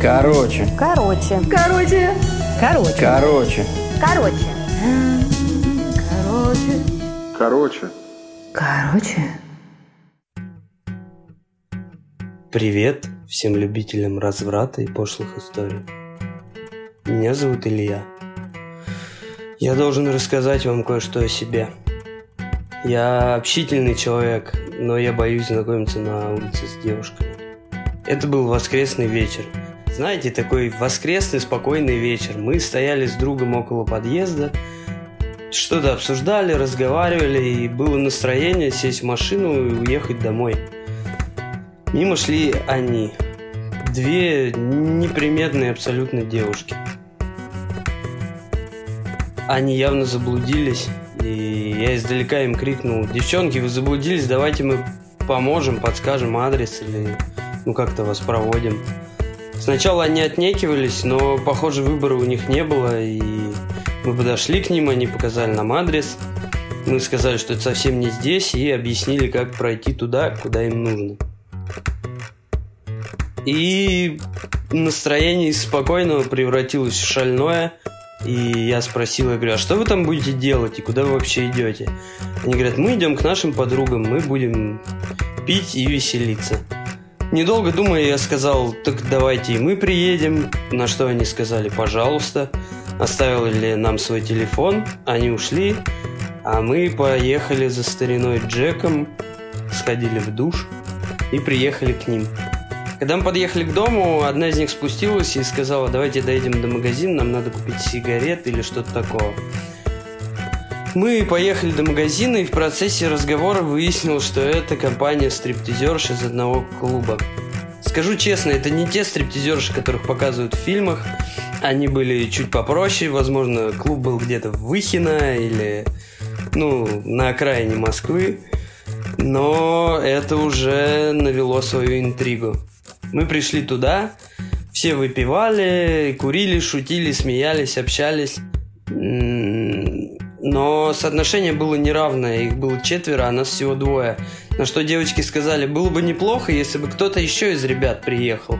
Короче. Привет всем любителям разврата и пошлых историй. Меня зовут Илья. Я должен рассказать вам кое-что о себе. Я общительный человек, но я боюсь знакомиться на улице с девушками. Это был воскресный вечер. Знаете, такой воскресный спокойный вечер. Мы стояли с другом около подъезда, что-то обсуждали, разговаривали, и было настроение сесть в машину и уехать домой. Мимо шли они, две неприметные абсолютно девушки. Они явно заблудились, и я издалека им крикнул: «Девчонки, вы заблудились, давайте мы поможем, подскажем адрес или как-то вас проводим». Сначала они отнекивались, но, похоже, выбора у них не было, и мы подошли к ним, они показали нам адрес. Мы сказали, что это совсем не здесь, и объяснили, как пройти туда, куда им нужно. И настроение из спокойного превратилось в шальное. И я спросил, я говорю: «А что вы там будете делать и куда вы вообще идете?» Они говорят: «Мы идем к нашим подругам, мы будем пить и веселиться». Недолго думая, я сказал: «Так давайте и мы приедем». На что они сказали: «Пожалуйста». Оставили нам свой телефон, они ушли, а мы поехали за стариной Джеком, сходили в душ и приехали к ним. Когда мы подъехали к дому, одна из них спустилась и сказала: «Давайте доедем до магазина, нам надо купить сигарет или что-то такого». Мы поехали до магазина, и в процессе разговора выяснилось, что это компания стриптизерш из одного клуба. Скажу честно, это не те стриптизерши, которых показывают в фильмах. Они были чуть попроще, возможно, клуб был где-то в Выхино или, на окраине Москвы. Но это уже навело свою интригу. Мы пришли туда, все выпивали, курили, шутили, смеялись, общались. Но соотношение было неравное, их было 4, а нас всего 2. На что девочки сказали: «Было бы неплохо, если бы кто-то еще из ребят приехал».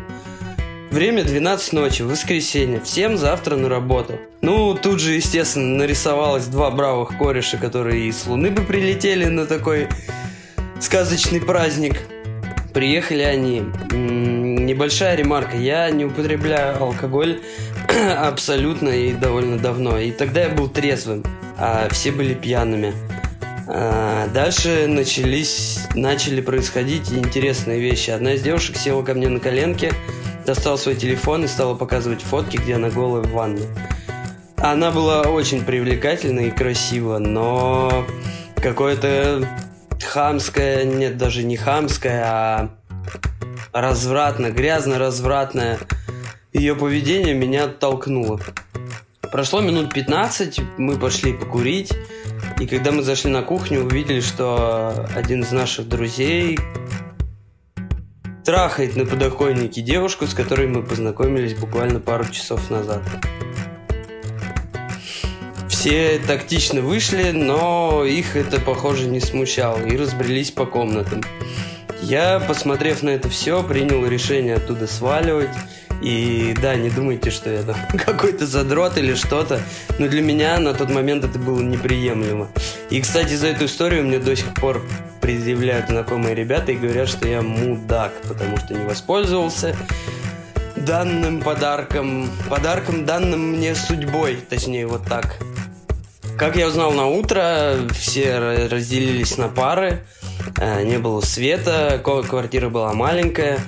Время 12 ночи, воскресенье, всем завтра на работу. Тут же, естественно, нарисовалось 2 бравых кореша, которые и с Луны бы прилетели на такой сказочный праздник. Приехали они. Небольшая ремарка: я не употребляю алкоголь абсолютно и довольно давно. И тогда я был трезвым, а все были пьяными. Дальше начали происходить интересные вещи. Одна из девушек села ко мне на коленки, достала свой телефон и стала показывать фотки, где она голая в ванной. Она была очень привлекательна и красива, но какое-то хамское, нет, даже не хамское, а развратное, грязно-развратное ее поведение меня оттолкнуло. Прошло минут 15, мы пошли покурить, и когда мы зашли на кухню, увидели, что один из наших друзей трахает на подоконнике девушку, с которой мы познакомились буквально пару часов назад. Все тактично вышли, но их это, похоже, не смущало, и разбрелись по комнатам. Я, посмотрев на это все, принял решение оттуда сваливать. И да, не думайте, что я там какой-то задрот или что-то, но для меня на тот момент это было неприемлемо. И, кстати, за эту историю мне до сих пор предъявляют знакомые ребята и говорят, что я мудак, потому что не воспользовался данным подарком, данным мне судьбой, точнее, вот так. Как я узнал на утро, все разделились на пары, не было света, квартира была маленькая.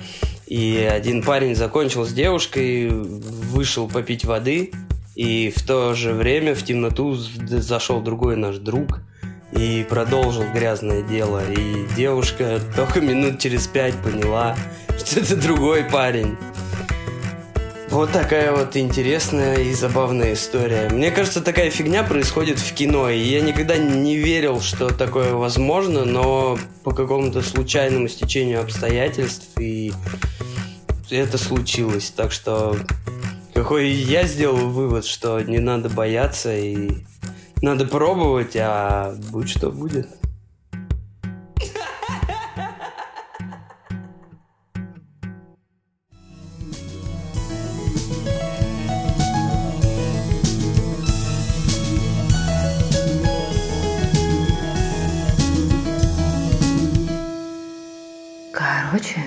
И один парень закончил с девушкой, вышел попить воды, и в то же время в темноту зашел другой наш друг и продолжил грязное дело. И девушка только минут через 5 поняла, что это другой парень. Вот такая вот интересная и забавная история. Мне кажется, такая фигня происходит в кино, и я никогда не верил, что такое возможно, но по какому-то случайному стечению обстоятельств и это случилось. Так что какой я сделал вывод, что не надо бояться и надо пробовать, а будь что будет. Короче,